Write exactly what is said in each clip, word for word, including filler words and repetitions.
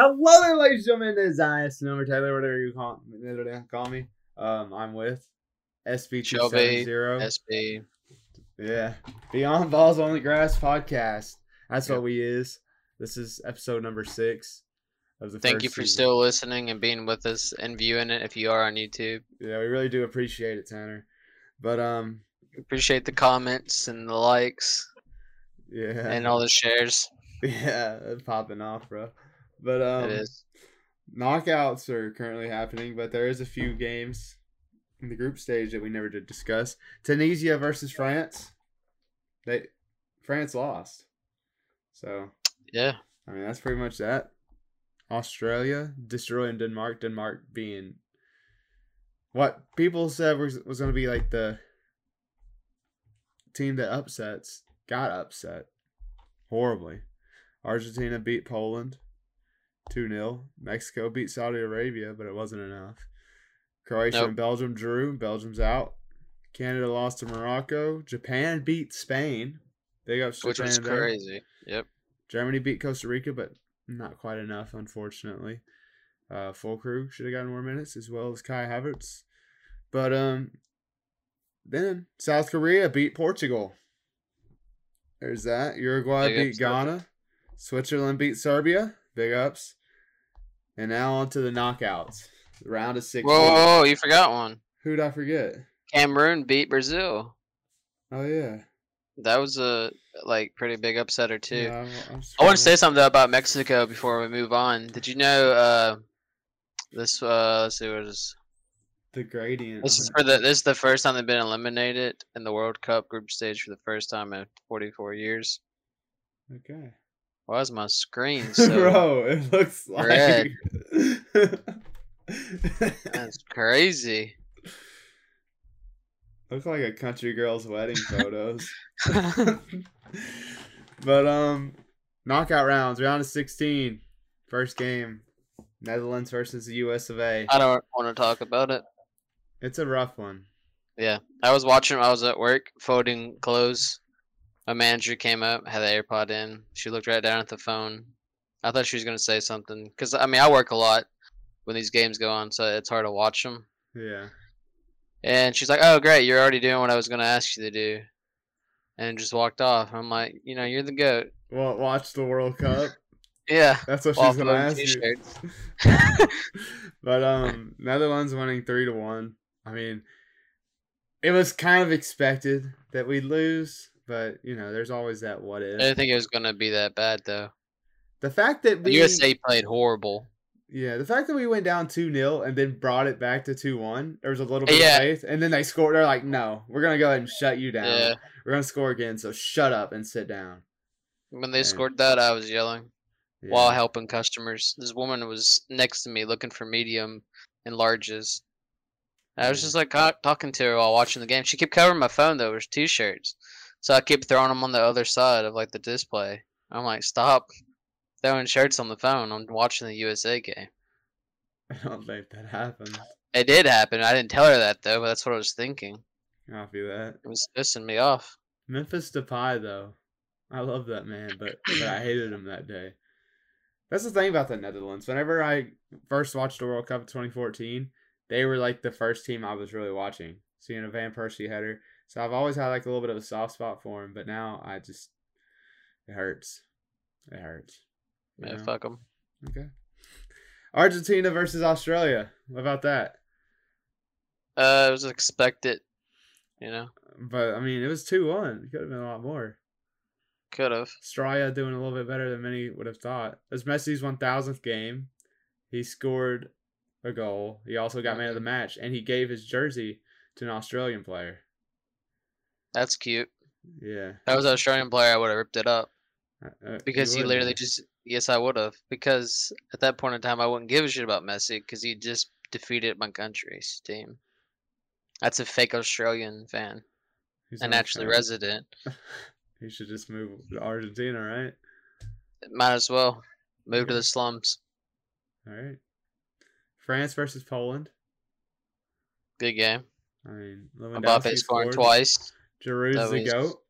Hello there, ladies and gentlemen. It is I, Snowman Taylor, whatever you call, call me. Um, I'm with S B two seventy. S B. Yeah. Beyond Balls Only Grass podcast. That's yep. what we is. This is episode number six of the Thank first you for season. Still listening and being with us and viewing it if you are on YouTube. Yeah, we really do appreciate it, Tanner. But um, appreciate the comments and the likes. Yeah. And all the shares. Yeah, it's popping off, bro. But um, knockouts are currently happening, but there is a few games in the group stage that we never did discuss. Tunisia versus France. They France lost. So yeah, I mean that's pretty much that. Australia destroying Denmark. Denmark being what people said was was going to be like the team that upsets got upset horribly. Argentina beat Poland two nil. Mexico beat Saudi Arabia, but it wasn't enough. Croatia nope. and Belgium drew. Belgium's out. Canada lost to Morocco. Japan beat Spain. They got Which was crazy. Yep. Germany beat Costa Rica, but not quite enough, unfortunately. Uh, Füllkrug should have gotten more minutes, as well as Kai Havertz. But um, then South Korea beat Portugal. There's that. Uruguay Big beat Ghana. Up. Switzerland beat Serbia. Big ups. And now on to the knockouts. The round of sixteen. Whoa, whoa, whoa, you forgot one. Who'd I forget? Cameroon beat Brazil. Oh, yeah. That was a like pretty big upsetter, too. Yeah, I'm, I'm I want to say something about Mexico before we move on. Did you know uh, this? Uh, let's see what it is. The gradient. This is, for the, this is the first time they've been eliminated in the World Cup group stage for the first time in forty-four years. Okay. Why is my screen so Bro, it looks like red. That's crazy. Looks like a country girl's wedding photos. But um knockout rounds, round of sixteen. First game. Netherlands versus the U S of A. I don't want to talk about it. It's a rough one. Yeah. I was watching I was at work folding clothes. My manager came up, had the AirPod in. She looked right down at the phone. I thought she was going to say something. Because, I mean, I work a lot when these games go on, so it's hard to watch them. Yeah. And she's like, oh, great, you're already doing what I was going to ask you to do. And just walked off. I'm like, you know, you're the GOAT. Well, watch the World Cup. Yeah. That's what she's going to ask t-shirts. you. But um, Netherlands winning three to one. I mean, it was kind of expected that we'd lose. But, you know, there's always that what if. I didn't think it was going to be that bad, though. The fact that we... U S A played horrible. Yeah, the fact that we went down two nil and then brought it back to two one, there was a little bit yeah. of faith. And then they scored. They're like, no, we're going to go ahead and shut you down. Yeah. We're going to score again, so shut up and sit down. When they and... scored that, I was yelling yeah. while helping customers. This woman was next to me looking for medium and larges. And I was just, like, talking to her while watching the game. She kept covering my phone, though, with T-shirts. So I keep throwing them on the other side of, like, the display. I'm like, stop throwing shirts on the phone. I'm watching the U S A game. I don't think that happened. It did happen. I didn't tell her that, though, but that's what I was thinking. Copy that. It was pissing me off. Memphis Depay, though. I love that man, but, but I hated him that day. That's the thing about the Netherlands. Whenever I first watched the World Cup in twenty fourteen, they were, like, the first team I was really watching. Seeing a Van Persie header. So I've always had like a little bit of a soft spot for him, but now I just it hurts. It hurts. Yeah, know? Fuck him. Okay. Argentina versus Australia. What about that? Uh, it was expected, you know. But I mean, it was two one. It could have been a lot more. Could have. Straya doing a little bit better than many would have thought. It was Messi's one thousandth game. He scored a goal. He also got man of the match, and he gave his jersey to an Australian player. That's cute. Yeah. If I was an Australian player, I would have ripped it up. Uh, because he literally just... Yes, I would have. Because at that point in time, I wouldn't give a shit about Messi because he just defeated my country's team. That's a fake Australian fan. He's an actually fan. Resident. He should just move to Argentina, right? Might as well. Move yeah. to the slums. All right. France versus Poland. Good game. I mean, Mbappe scored twice. Giroud's the GOAT.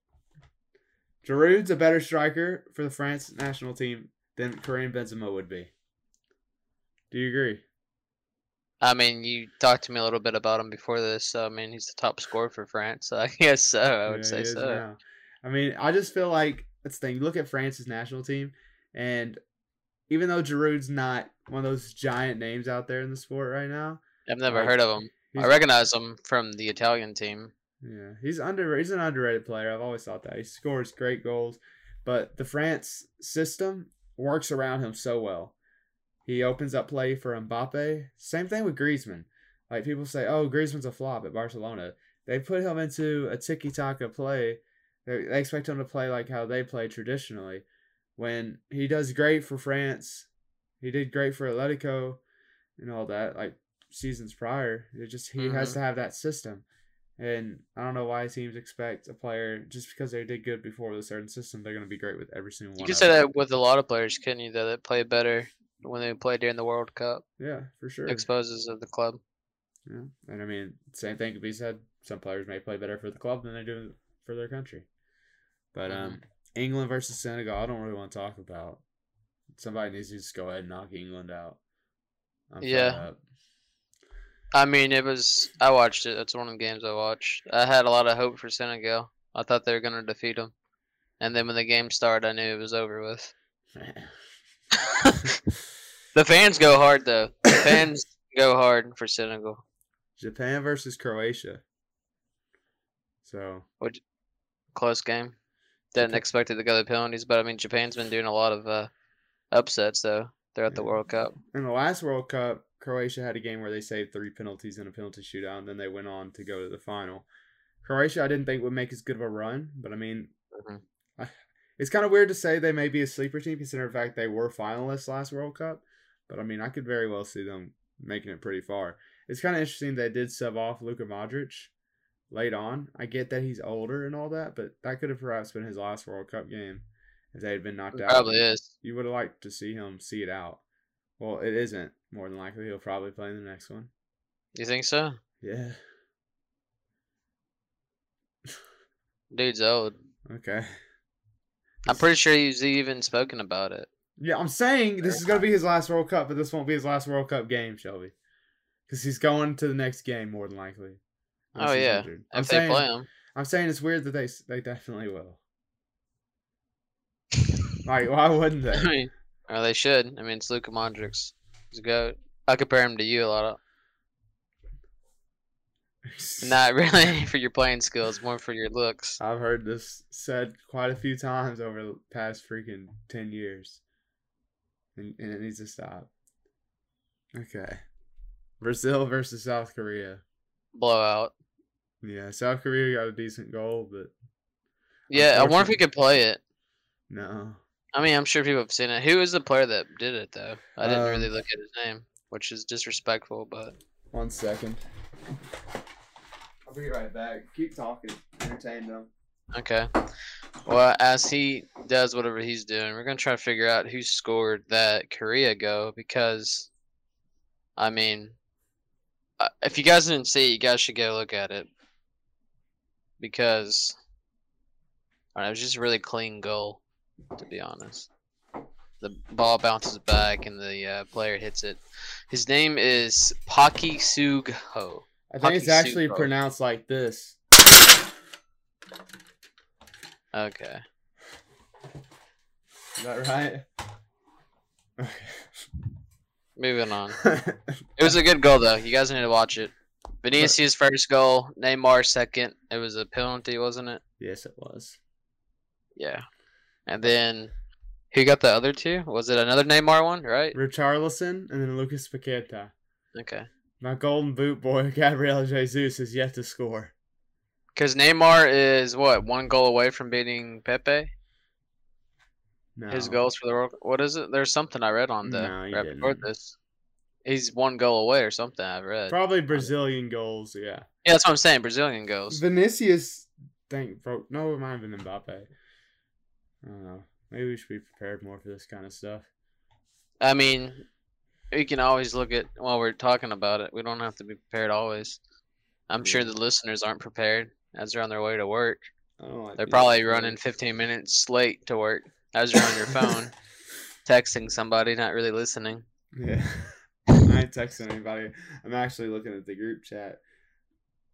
Giroud's a better striker for the France national team than Karim Benzema would be. Do you agree? I mean, you talked to me a little bit about him before this. So, I mean, he's the top scorer for France. So I guess so. I would yeah, say so. Now. I mean, I just feel like that's the thing. You look at France's national team, and even though Giroud's not one of those giant names out there in the sport right now, I've never like, heard of him. I recognize him from the Italian team. Yeah, he's under. He's an underrated player. I've always thought that. He scores great goals, but the France system works around him so well. He opens up play for Mbappe. Same thing with Griezmann. Like, people say, oh, Griezmann's a flop at Barcelona. They put him into a tiki-taka play. They, they expect him to play like how they play traditionally. When he does great for France, he did great for Atletico and all that, like seasons prior. It just he mm-hmm. has to have that system. And I don't know why teams expect a player, just because they did good before with a certain system, they're going to be great with every single one. You can say that with a lot of players, couldn't you, that play better when they play during the World Cup. Yeah, for sure. Exposes of the club. Yeah, and I mean, same thing could be said. Some players may play better for the club than they do for their country. But mm-hmm. um, England versus Senegal, I don't really want to talk about. Somebody needs to just go ahead and knock England out. I'm yeah. I mean, it was. I watched it. That's one of the games I watched. I had a lot of hope for Senegal. I thought they were going to defeat them, and then when the game started, I knew it was over with. The fans go hard though. The fans go hard for Senegal. Japan versus Croatia. So, Which, close game. Didn't expect it to go to penalties, but I mean, Japan's been doing a lot of uh, upsets though throughout yeah. the World Cup. In the last World Cup, Croatia had a game where they saved three penalties in a penalty shootout, and then they went on to go to the final. Croatia, I didn't think would make as good of a run, but I mean, mm-hmm. I, it's kind of weird to say they may be a sleeper team, considering the fact they were finalists last World Cup. But I mean, I could very well see them making it pretty far. It's kind of interesting they did sub off Luka Modric late on. I get that he's older and all that, but that could have perhaps been his last World Cup game if they had been knocked out. Probably is. You would have liked to see him see it out. Well, it isn't. More than likely, he'll probably play in the next one. You think so? Yeah. Dude's old. Okay. I'm pretty sure he's even spoken about it. Yeah, I'm saying this is going to be his last World Cup, but this won't be his last World Cup game, Shelby. Because he's going to the next game, more than likely. Oh, yeah. If I'm they saying, play him. I'm saying it's weird that they they definitely will. Like, why wouldn't they? I mean, well, they should. I mean, it's Luka Modric. He's a goat. I compare him to you a lot. Of... Not really for your playing skills, more for your looks. I've heard this said quite a few times over the past freaking ten years. And, and it needs to stop. Okay. Brazil versus South Korea. Blowout. Yeah, South Korea got a decent goal, but... Yeah, I wonder if we could play it. No. I mean, I'm sure people have seen it. Who is the player that did it, though? I didn't um, really look at his name, which is disrespectful, but... One second. I'll be right back. Keep talking. Entertain them. Okay. Well, as he does whatever he's doing, we're going to try to figure out who scored that Korea goal because, I mean, if you guys didn't see it, you guys should go look at it because, I don't know, it was just a really clean goal, to be honest. The ball bounces back and the uh, player hits it. His name is Paki Sugho. I think Paki it's actually Sugho. Pronounced like this. Okay. Is that right? Okay. Moving on. It was a good goal, though. You guys need to watch it. Vinicius' first goal, Neymar second. It was a penalty, wasn't it? Yes, it was. Yeah. And then, who got the other two? Was it another Neymar one, right? Richarlison and then Lucas Paqueta. Okay. My golden boot boy, Gabriel Jesus, is yet to score. Because Neymar is, what, one goal away from beating Pepe? No. His goals for the World Cup. What is it? There's something I read on the no, right before this. He's one goal away or something I've read. Probably Brazilian goals, yeah. Yeah, that's what I'm saying, Brazilian goals. Vinicius, dang, bro, no, it might have been Mbappe. I don't know. Maybe we should be prepared more for this kind of stuff. I mean, we can always look at while we're talking about it. We don't have to be prepared always. I'm yeah. sure the listeners aren't prepared. As they're on their way to work, oh, they're probably running fifteen minutes late to work. As you're on your phone, texting somebody, not really listening. Yeah. I ain't texting anybody. I'm actually looking at the group chat.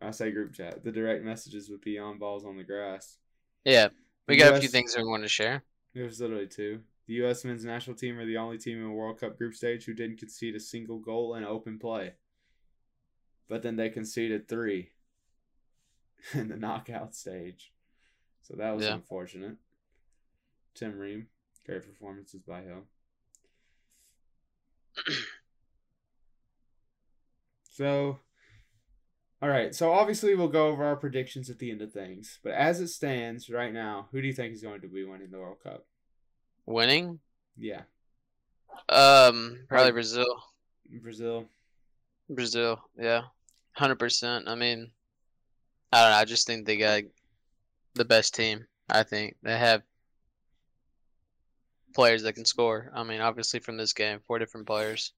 I say group chat. The direct messages would be on Balls on the Grass. Yeah. We got a few things we want to share. There's literally two. The U S men's national team are the only team in the World Cup group stage who didn't concede a single goal in open play. But then they conceded three in the knockout stage. So that was yeah. unfortunate. Tim Ream. Great performances by Hill. So, all right. So, obviously, we'll go over our predictions at the end of things. But as it stands right now, who do you think is going to be winning the World Cup? Winning? Yeah. Um, probably Brazil. Brazil. Brazil, yeah. one hundred percent. I mean, I don't know. I just think they got the best team, I think. They have players that can score. I mean, obviously from this game, four different players.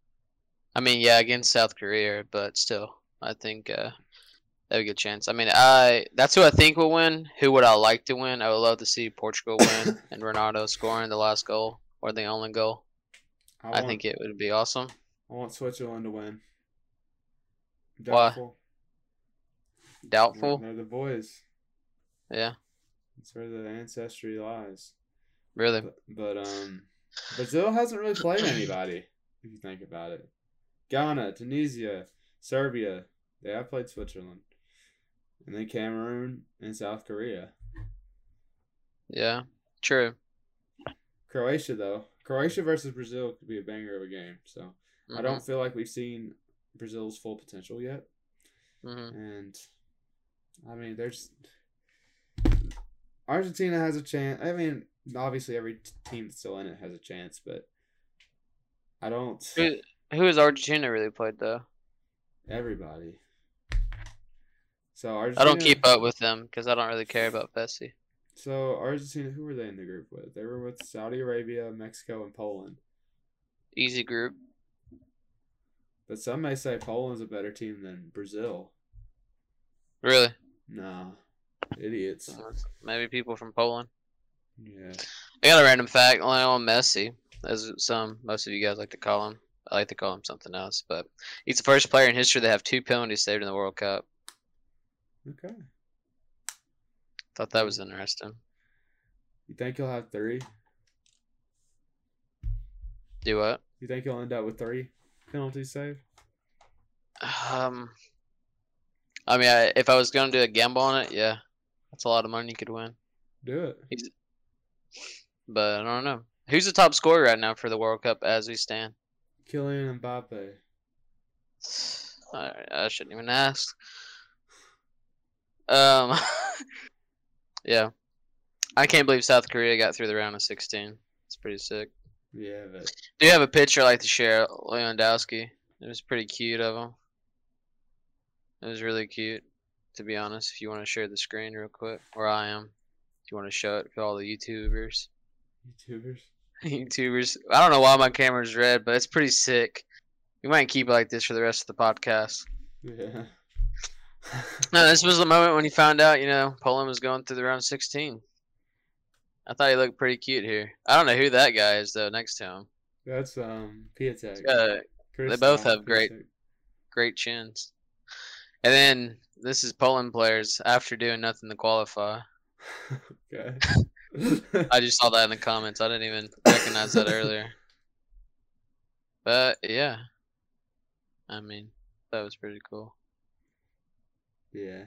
I mean, yeah, against South Korea, but still, I think uh, they have a good chance. I mean, I that's who I think will win. Who would I like to win? I would love to see Portugal win and Ronaldo scoring the last goal or the only goal. I, want, I think it would be awesome. I want Switzerland to win. Doubtful. Why? Doubtful? They're the boys. Yeah. That's where the ancestry lies. Really? But, but um, Brazil hasn't really played anybody, if you think about it. Ghana, Tunisia, Serbia. They have played Switzerland. And then Cameroon and South Korea. Yeah, true. Croatia, though. Croatia versus Brazil could be a banger of a game. So mm-hmm. I don't feel like we've seen Brazil's full potential yet. Mm-hmm. And, I mean, there's... Argentina has a chance. I mean, obviously every t- team that's still in it has a chance, but I don't... Who, who has Argentina really played, though? Everybody. So Argentina... I don't keep up with them because I don't really care about Messi. So Argentina, who were they in the group with? They were with Saudi Arabia, Mexico, and Poland. Easy group. But some may say Poland's a better team than Brazil. Really? Nah. Idiots. Maybe people from Poland. Yeah. I got a random fact on Messi, as some most of you guys like to call him. I like to call him something else, but he's the first player in history to have two penalties saved in the World Cup. Okay. Thought that was interesting. You think he'll have three? Do what? You think he'll end up with three penalties saved? Um, I mean, I, if I was going to do a gamble on it, yeah, that's a lot of money you could win. Do it. He's, but I don't know. Who's the top scorer right now for the World Cup as we stand? Kylian Mbappe. Right, I shouldn't even ask. Um, yeah, I can't believe South Korea got through the round of sixteen. It's pretty sick. Yeah, but do you have a picture I'd like to share? Lewandowski. It was pretty cute of him. It was really cute, to be honest. If you want to share the screen real quick, or I am, if you want to show it for all the YouTubers. YouTubers. YouTubers. I don't know why my camera's red, but it's pretty sick. You might keep it like this for the rest of the podcast. Yeah. No, this was the moment when you found out, you know, Poland was going through the round sixteen. I thought he looked pretty cute here. I don't know who that guy is, though, next to him. That's um Piatek. Uh, they both have great, great chins. And then this is Poland players after doing nothing to qualify. Okay. I just saw that in the comments. I didn't even recognize that earlier. But, yeah. I mean, that was pretty cool. Yeah.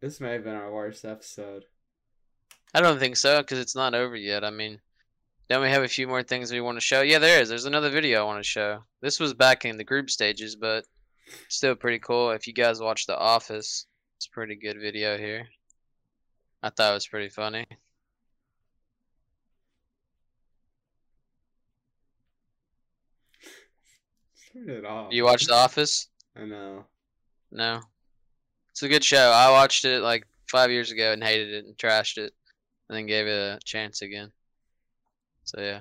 This may have been our worst episode. I don't think so, because it's not over yet. I mean, don't we have a few more things we want to show? Yeah, there is. There's another video I want to show. This was back in the group stages, but still pretty cool. If you guys watch The Office, it's a pretty good video here. I thought it was pretty funny. Turn it off. You watch The Office? I know. No. It's a good show. I watched it like five years ago and hated it and trashed it and then gave it a chance again. So, yeah.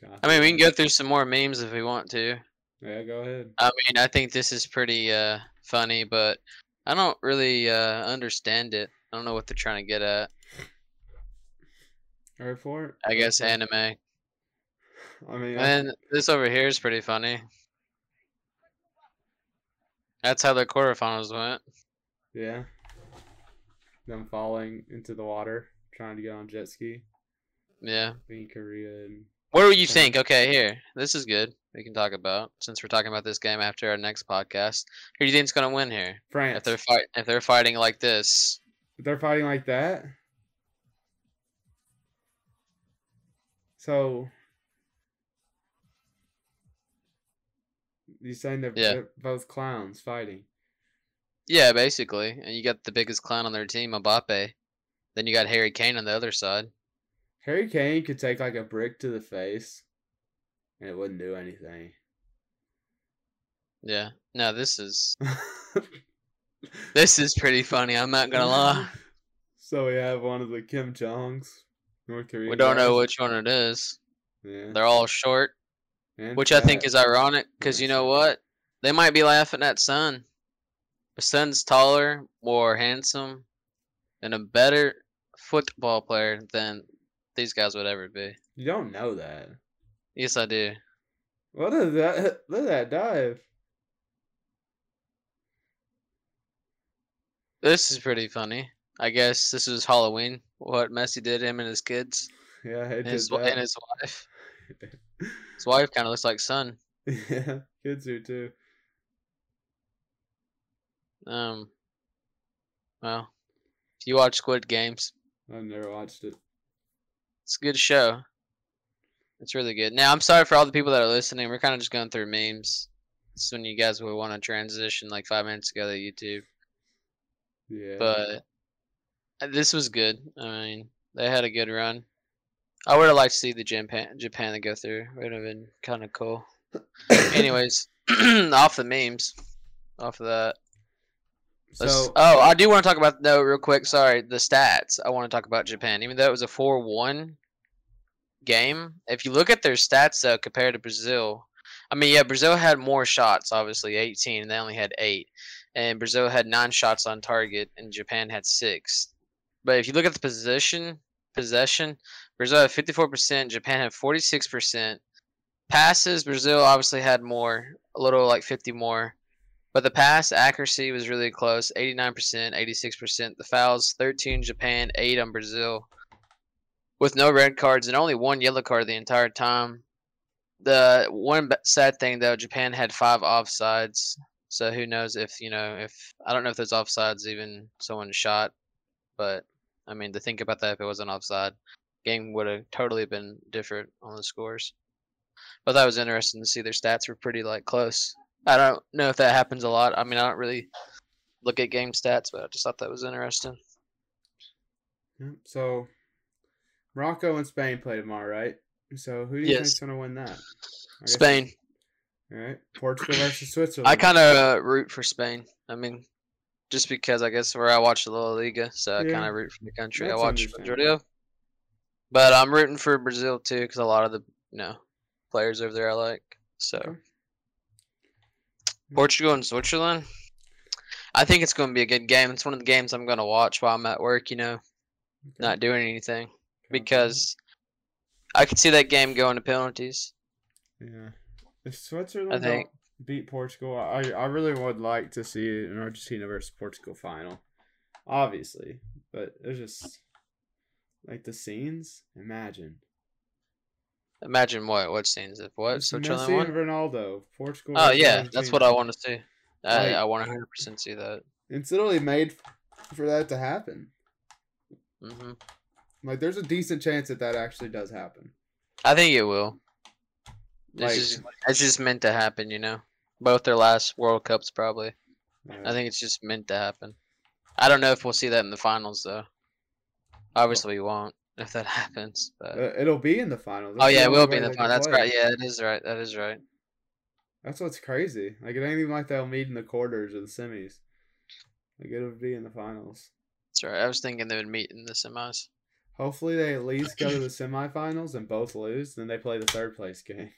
God. I mean, we can go through some more memes if we want to. Yeah, go ahead. I mean, I think this is pretty uh, funny, but I don't really uh, understand it. I don't know what they're trying to get at. All right, for it. I guess anime. I mean, and I... this over here is pretty funny. That's how the quarterfinals went. Yeah. Them falling into the water, trying to get on jet ski. Yeah. In Korea. And... What do you think? Okay, here. This is good. We can talk about, since we're talking about this game after our next podcast. Who do you think's gonna win here? France. If they're fight, if they're fighting like this. If they're fighting like that. So. You're saying they're, yeah. they're both clowns fighting. Yeah, basically. And you got the biggest clown on their team, Mbappe. Then you got Harry Kane on the other side. Harry Kane could take like a brick to the face, and it wouldn't do anything. Yeah. No, this is... this is pretty funny. I'm not going to lie. So we have one of the Kim Jongs. North Korea. We don't guys. know which one it is. Yeah. They're all short. And which fat. I think is ironic, because you know what? They might be laughing at Son. But Son's taller, more handsome, and a better football player than these guys would ever be. You don't know that. Yes, I do. What is that? Look at that dive. This is pretty funny. I guess this is Halloween, what Messi did, him and his kids. Yeah, it and, did his, and his wife. His wife kind of looks like Son. Yeah, kids do too. Um, well, you watch Squid Games? I've never watched it. It's a good show. It's really good. Now, I'm sorry for all the people that are listening. We're kind of just going through memes. This is when you guys would want to transition like five minutes ago to YouTube. Yeah. But this was good. I mean, they had a good run. I would have liked to see the Japan Japan to go through. It would have been kind of cool. Anyways, off the memes, off of that. So, oh, I do want to talk about though no, real quick. Sorry, the stats. I want to talk about Japan, even though it was a four one game. If you look at their stats though, compared to Brazil, I mean, yeah, Brazil had more shots, obviously eighteen, and they only had eight, and Brazil had nine shots on target, and Japan had six. But if you look at the position. Possession, Brazil had fifty-four percent, Japan had forty-six percent. Passes, Brazil obviously had more, a little like fifty more. But the pass accuracy was really close, eighty-nine percent, eighty-six percent. The fouls, thirteen Japan, eight on Brazil. With no red cards and only one yellow card the entire time. The one sad thing though, Japan had five offsides. So who knows if, you know, if I don't know if those offsides even someone shot, but I mean, to think about that, if it wasn't offside, game would have totally been different on the scores. But that was interesting to see. Their stats were pretty like close. I don't know if that happens a lot. I mean, I don't really look at game stats, but I just thought that was interesting. So, Morocco and Spain play tomorrow, right? So, who do you yes. think's going to win that? Spain. All right. Portugal versus Switzerland. I kind of uh, root for Spain. I mean... Just because I guess where I watch the La Liga, so I yeah. kind of root for the country. That's I watch Madrid, but I'm rooting for Brazil too because a lot of the you know players over there I like. So okay. Portugal and Switzerland, I think it's going to be a good game. It's one of the games I'm going to watch while I'm at work, you know, okay. not doing anything okay. because I could see that game going to penalties. Yeah, if Switzerland, I think. Beat Portugal. I I really would like to see an Argentina versus Portugal final, obviously. But it's just like the scenes. Imagine. Imagine what? What scenes? If what? So Messi and Ronaldo. Portugal. Oh yeah, Argentina. That's what I want to see. I like, I want to one hundred percent see that. It's literally made for that to happen. Mhm. Like there's a decent chance that that actually does happen. I think it will. Like, it's just, it's just meant to happen, you know. Both their last World Cups, probably. Right. I think it's just meant to happen. I don't know if we'll see that in the finals, though. Obviously, we won't if that happens. But uh, it'll be in the finals. That's oh yeah, it will be in the finals. That's right. Yeah, it is right. That is right. That's what's crazy. Like it ain't even like they'll meet in the quarters or the semis. Like it'll be in the finals. That's right. I was thinking they would meet in the semis. Hopefully, they at least go to the semifinals and both lose. Then they play the third place game.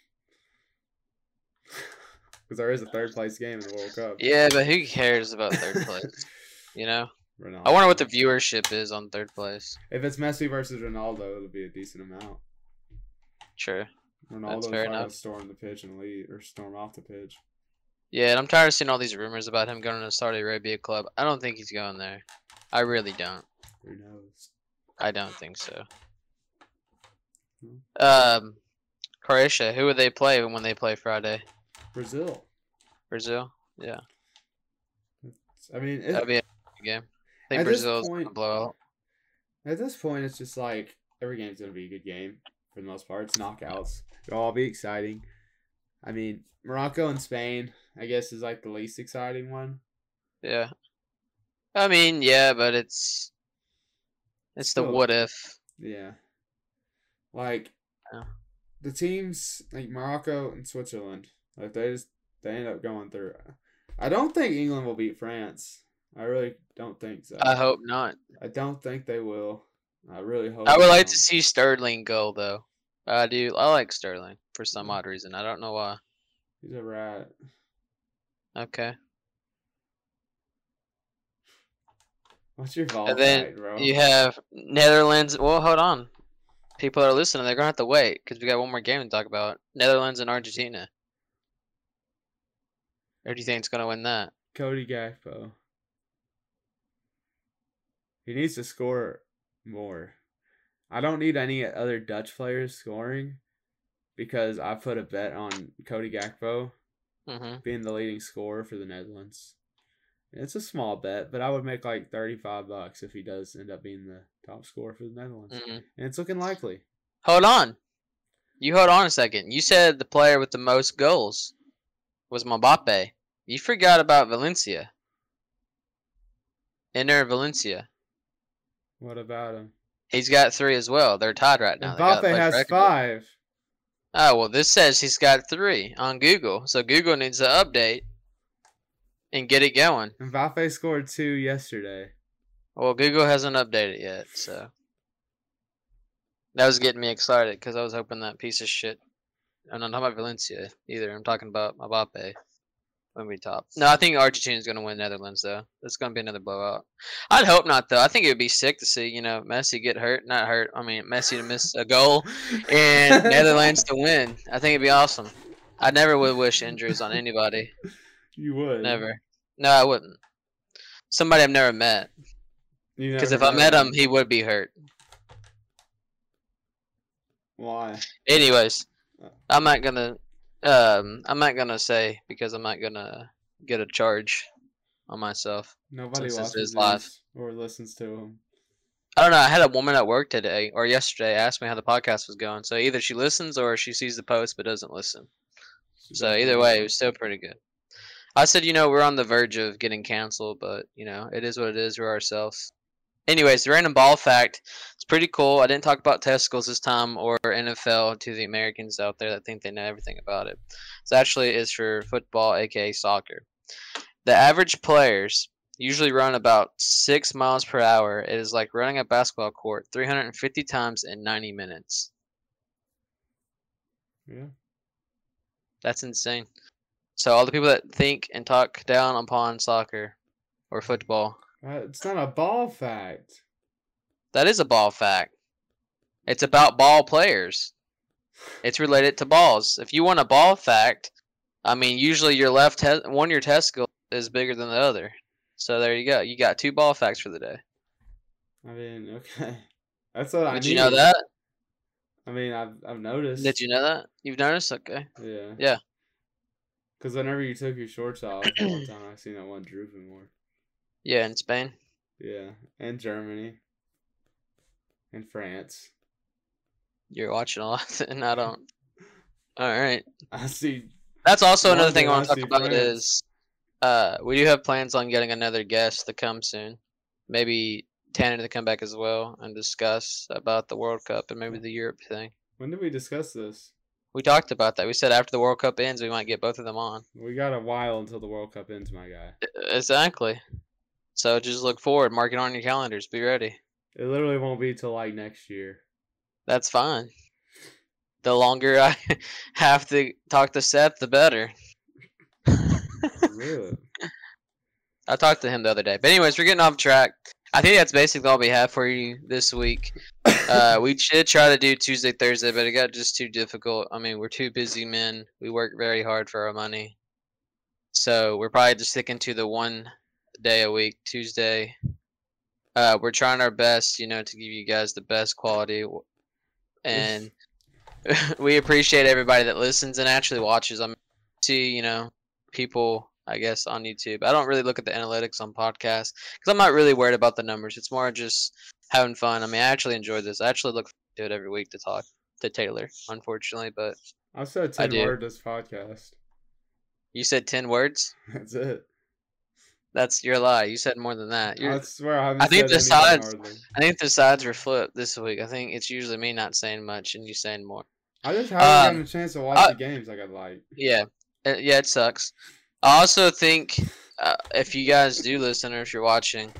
Because there is a third place game in the World Cup. Yeah, but who cares about third place? You know? Ronaldo. I wonder what the viewership is on third place. If it's Messi versus Ronaldo, it'll be a decent amount. Sure. Ronaldo's not gonna storm the pitch and lead, or storm off the pitch. Yeah, and I'm tired of seeing all these rumors about him going to the Saudi Arabia club. I don't think he's going there. I really don't. Who knows? I don't think so. Hmm. Um, Croatia. Who would they play when they play Friday? Brazil. Brazil. Yeah. It's, I mean, it, that'd be a game. I think Brazil's gonna blow out. At this point, it's just like every game's gonna be a good game for the most part. It's knockouts. It'll all be exciting. I mean, Morocco and Spain, I guess, is like the least exciting one. Yeah. I mean, yeah, but it's it's Still, the what if. Yeah. Like yeah. the teams like Morocco and Switzerland, like they just they end up going through. I don't think England will beat France. I really don't think so. I hope not. I don't think they will. I really hope. I would like to see Sterling go though. I do. I like Sterling for some odd reason. I don't know why. He's a rat. Okay. What's your volume? And then like, bro? You have Netherlands. Well, hold on. People that are listening, they're gonna have to wait because we got one more game to talk about: Netherlands and Argentina. Or do you think it's gonna win that? Cody Gakpo. He needs to score more. I don't need any other Dutch players scoring because I put a bet on Cody Gakpo mm-hmm. being the leading scorer for the Netherlands. It's a small bet, but I would make like thirty-five bucks if he does end up being the top scorer for the Netherlands. Mm-hmm. And it's looking likely. Hold on. You hold on a second. You said the player with the most goals was Mbappe. You forgot about Valencia. Enter Valencia. What about him? He's got three as well. They're tied right now. Mbappe has record. five. Oh, well, this says he's got three on Google. So Google needs to update and get it going. Mbappe scored two yesterday. Well, Google hasn't updated yet, so. That was getting me excited because I was hoping that piece of shit. I'm not talking about Valencia either. I'm talking about Mbappe. When we top. No, I think Argentina's going to win Netherlands, though. It's going to be another blowout. I'd hope not, though. I think it would be sick to see, you know, Messi get hurt. Not hurt. I mean, Messi to miss a goal and Netherlands to win. I think it'd be awesome. I never would wish injuries on anybody. You would? Never. No, I wouldn't. Somebody I've never met. Because if I met him, he would be hurt. Why? Anyways, I'm not going to... Um, I'm not gonna say because I'm not gonna get a charge on myself. Nobody watches his live or listens to him. I don't know. I had a woman at work today or yesterday ask me how the podcast was going. So either she listens or she sees the post but doesn't listen. So either way, it was still pretty good. I said, you know, we're on the verge of getting canceled, but you know, it is what it is. We're ourselves. Anyways, the random ball fact. It's pretty cool. I didn't talk about testicles this time or N F L to the Americans out there that think they know everything about it. This actually is for football, a k a soccer. The average players usually run about six miles per hour. It is like running a basketball court three hundred fifty times in ninety minutes. Yeah. That's insane. So all the people that think and talk down upon soccer or football, Uh, it's not a ball fact. That is a ball fact. It's about ball players. It's related to balls. If you want a ball fact, I mean, usually your left te- one your testicle is bigger than the other. So there you go. You got two ball facts for the day. I mean, okay, that's what I. Did needed. You know that? I mean, I've I've noticed. Did you know that? You've noticed? Okay. Yeah. Yeah. Because whenever you took your shorts off one time, I seen that one drooping more. Yeah, in Spain. Yeah, and Germany. And France. You're watching a lot, and I don't. All right. I see. That's also another thing I want to talk about is uh, we do have plans on getting another guest to come soon. Maybe Tanner to come back as well and discuss about the World Cup and maybe the Europe thing. When did we discuss this? We talked about that. We said after the World Cup ends, we might get both of them on. We got a while until the World Cup ends, my guy. Exactly. So just look forward. Mark it on your calendars. Be ready. It literally won't be till like next year. That's fine. The longer I have to talk to Seth, the better. Really? I talked to him the other day. But anyways, we're getting off track. I think that's basically all we have for you this week. Uh, we should try to do Tuesday, Thursday, but it got just too difficult. I mean, we're two busy men. We work very hard for our money. So we're probably just sticking to the one day a week, Tuesday. Uh, we're trying our best, you know, to give you guys the best quality. And we appreciate everybody that listens and actually watches. I see, you know, people... I guess on YouTube. I don't really look at the analytics on podcasts because I'm not really worried about the numbers. It's more just having fun. I mean, I actually enjoy this. I actually look forward to it every week to talk to Taylor, unfortunately, but I said ten words this podcast. You said ten words? That's it. That's your lie. You said more than that. You're, I swear I haven't I think said the sides. Hardly. I think the sides were flipped this week. I think it's usually me not saying much and you saying more. I just haven't um, gotten a chance to watch uh, the games like I'd like. Yeah. Yeah, it sucks. I also think uh, if you guys do listen or if you're watching,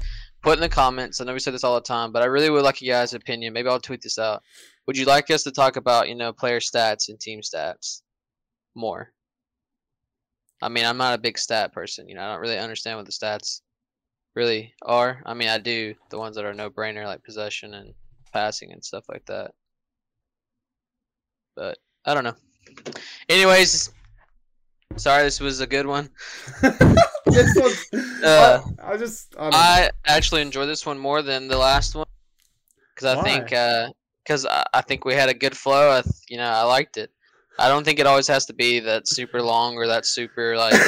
put in the comments. I know we say this all the time, but I really would like you guys' opinion. Maybe I'll tweet this out. Would you like us to talk about, you know, player stats and team stats more? I mean, I'm not a big stat person. You know, I don't really understand what the stats really are. I mean, I do the ones that are no-brainer, like possession and passing and stuff like that. But I don't know. Anyways. Sorry, this was a good one. This was, uh, I, I just I, I actually enjoy this one more than the last one because I Why? think because uh, I, I think we had a good flow. I th- you know, I liked it. I don't think it always has to be that super long or that super like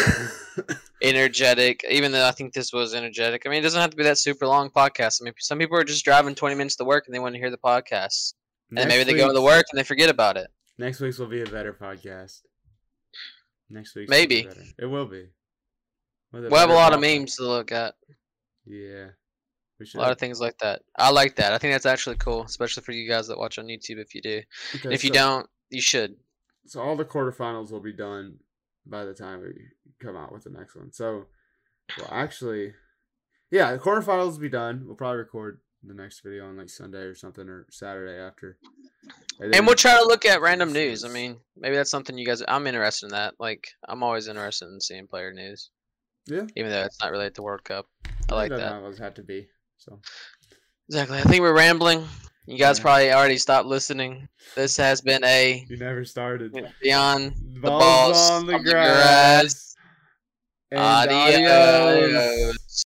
energetic. Even though I think this was energetic. I mean, it doesn't have to be that super long podcast. I mean, some people are just driving twenty minutes to work and they want to hear the podcast, and then maybe they go to the work and they forget about it. Next week's will be a better podcast. Next week, maybe it will be. We'll have a lot of memes to look at. Yeah, we should. A lot of things like that. I like that. I think that's actually cool, especially for you guys that watch on YouTube. If you do, okay, if so, you don't, you should. So all the quarterfinals will be done by the time we come out with the next one. So, well, actually, yeah, the quarterfinals will be done. We'll probably record the next video on like Sunday or something or Saturday after. And, and we'll try to look at random news. I mean, maybe that's something you guys... I'm interested in that. Like, I'm always interested in seeing player news. Yeah. Even though it's not really at the World Cup. I like that. It doesn't always have to be. So. Exactly. I think we're rambling. You guys yeah. probably already stopped listening. This has been a... You never started. Beyond balls the balls on the grass. On the grass. And adios. Adios.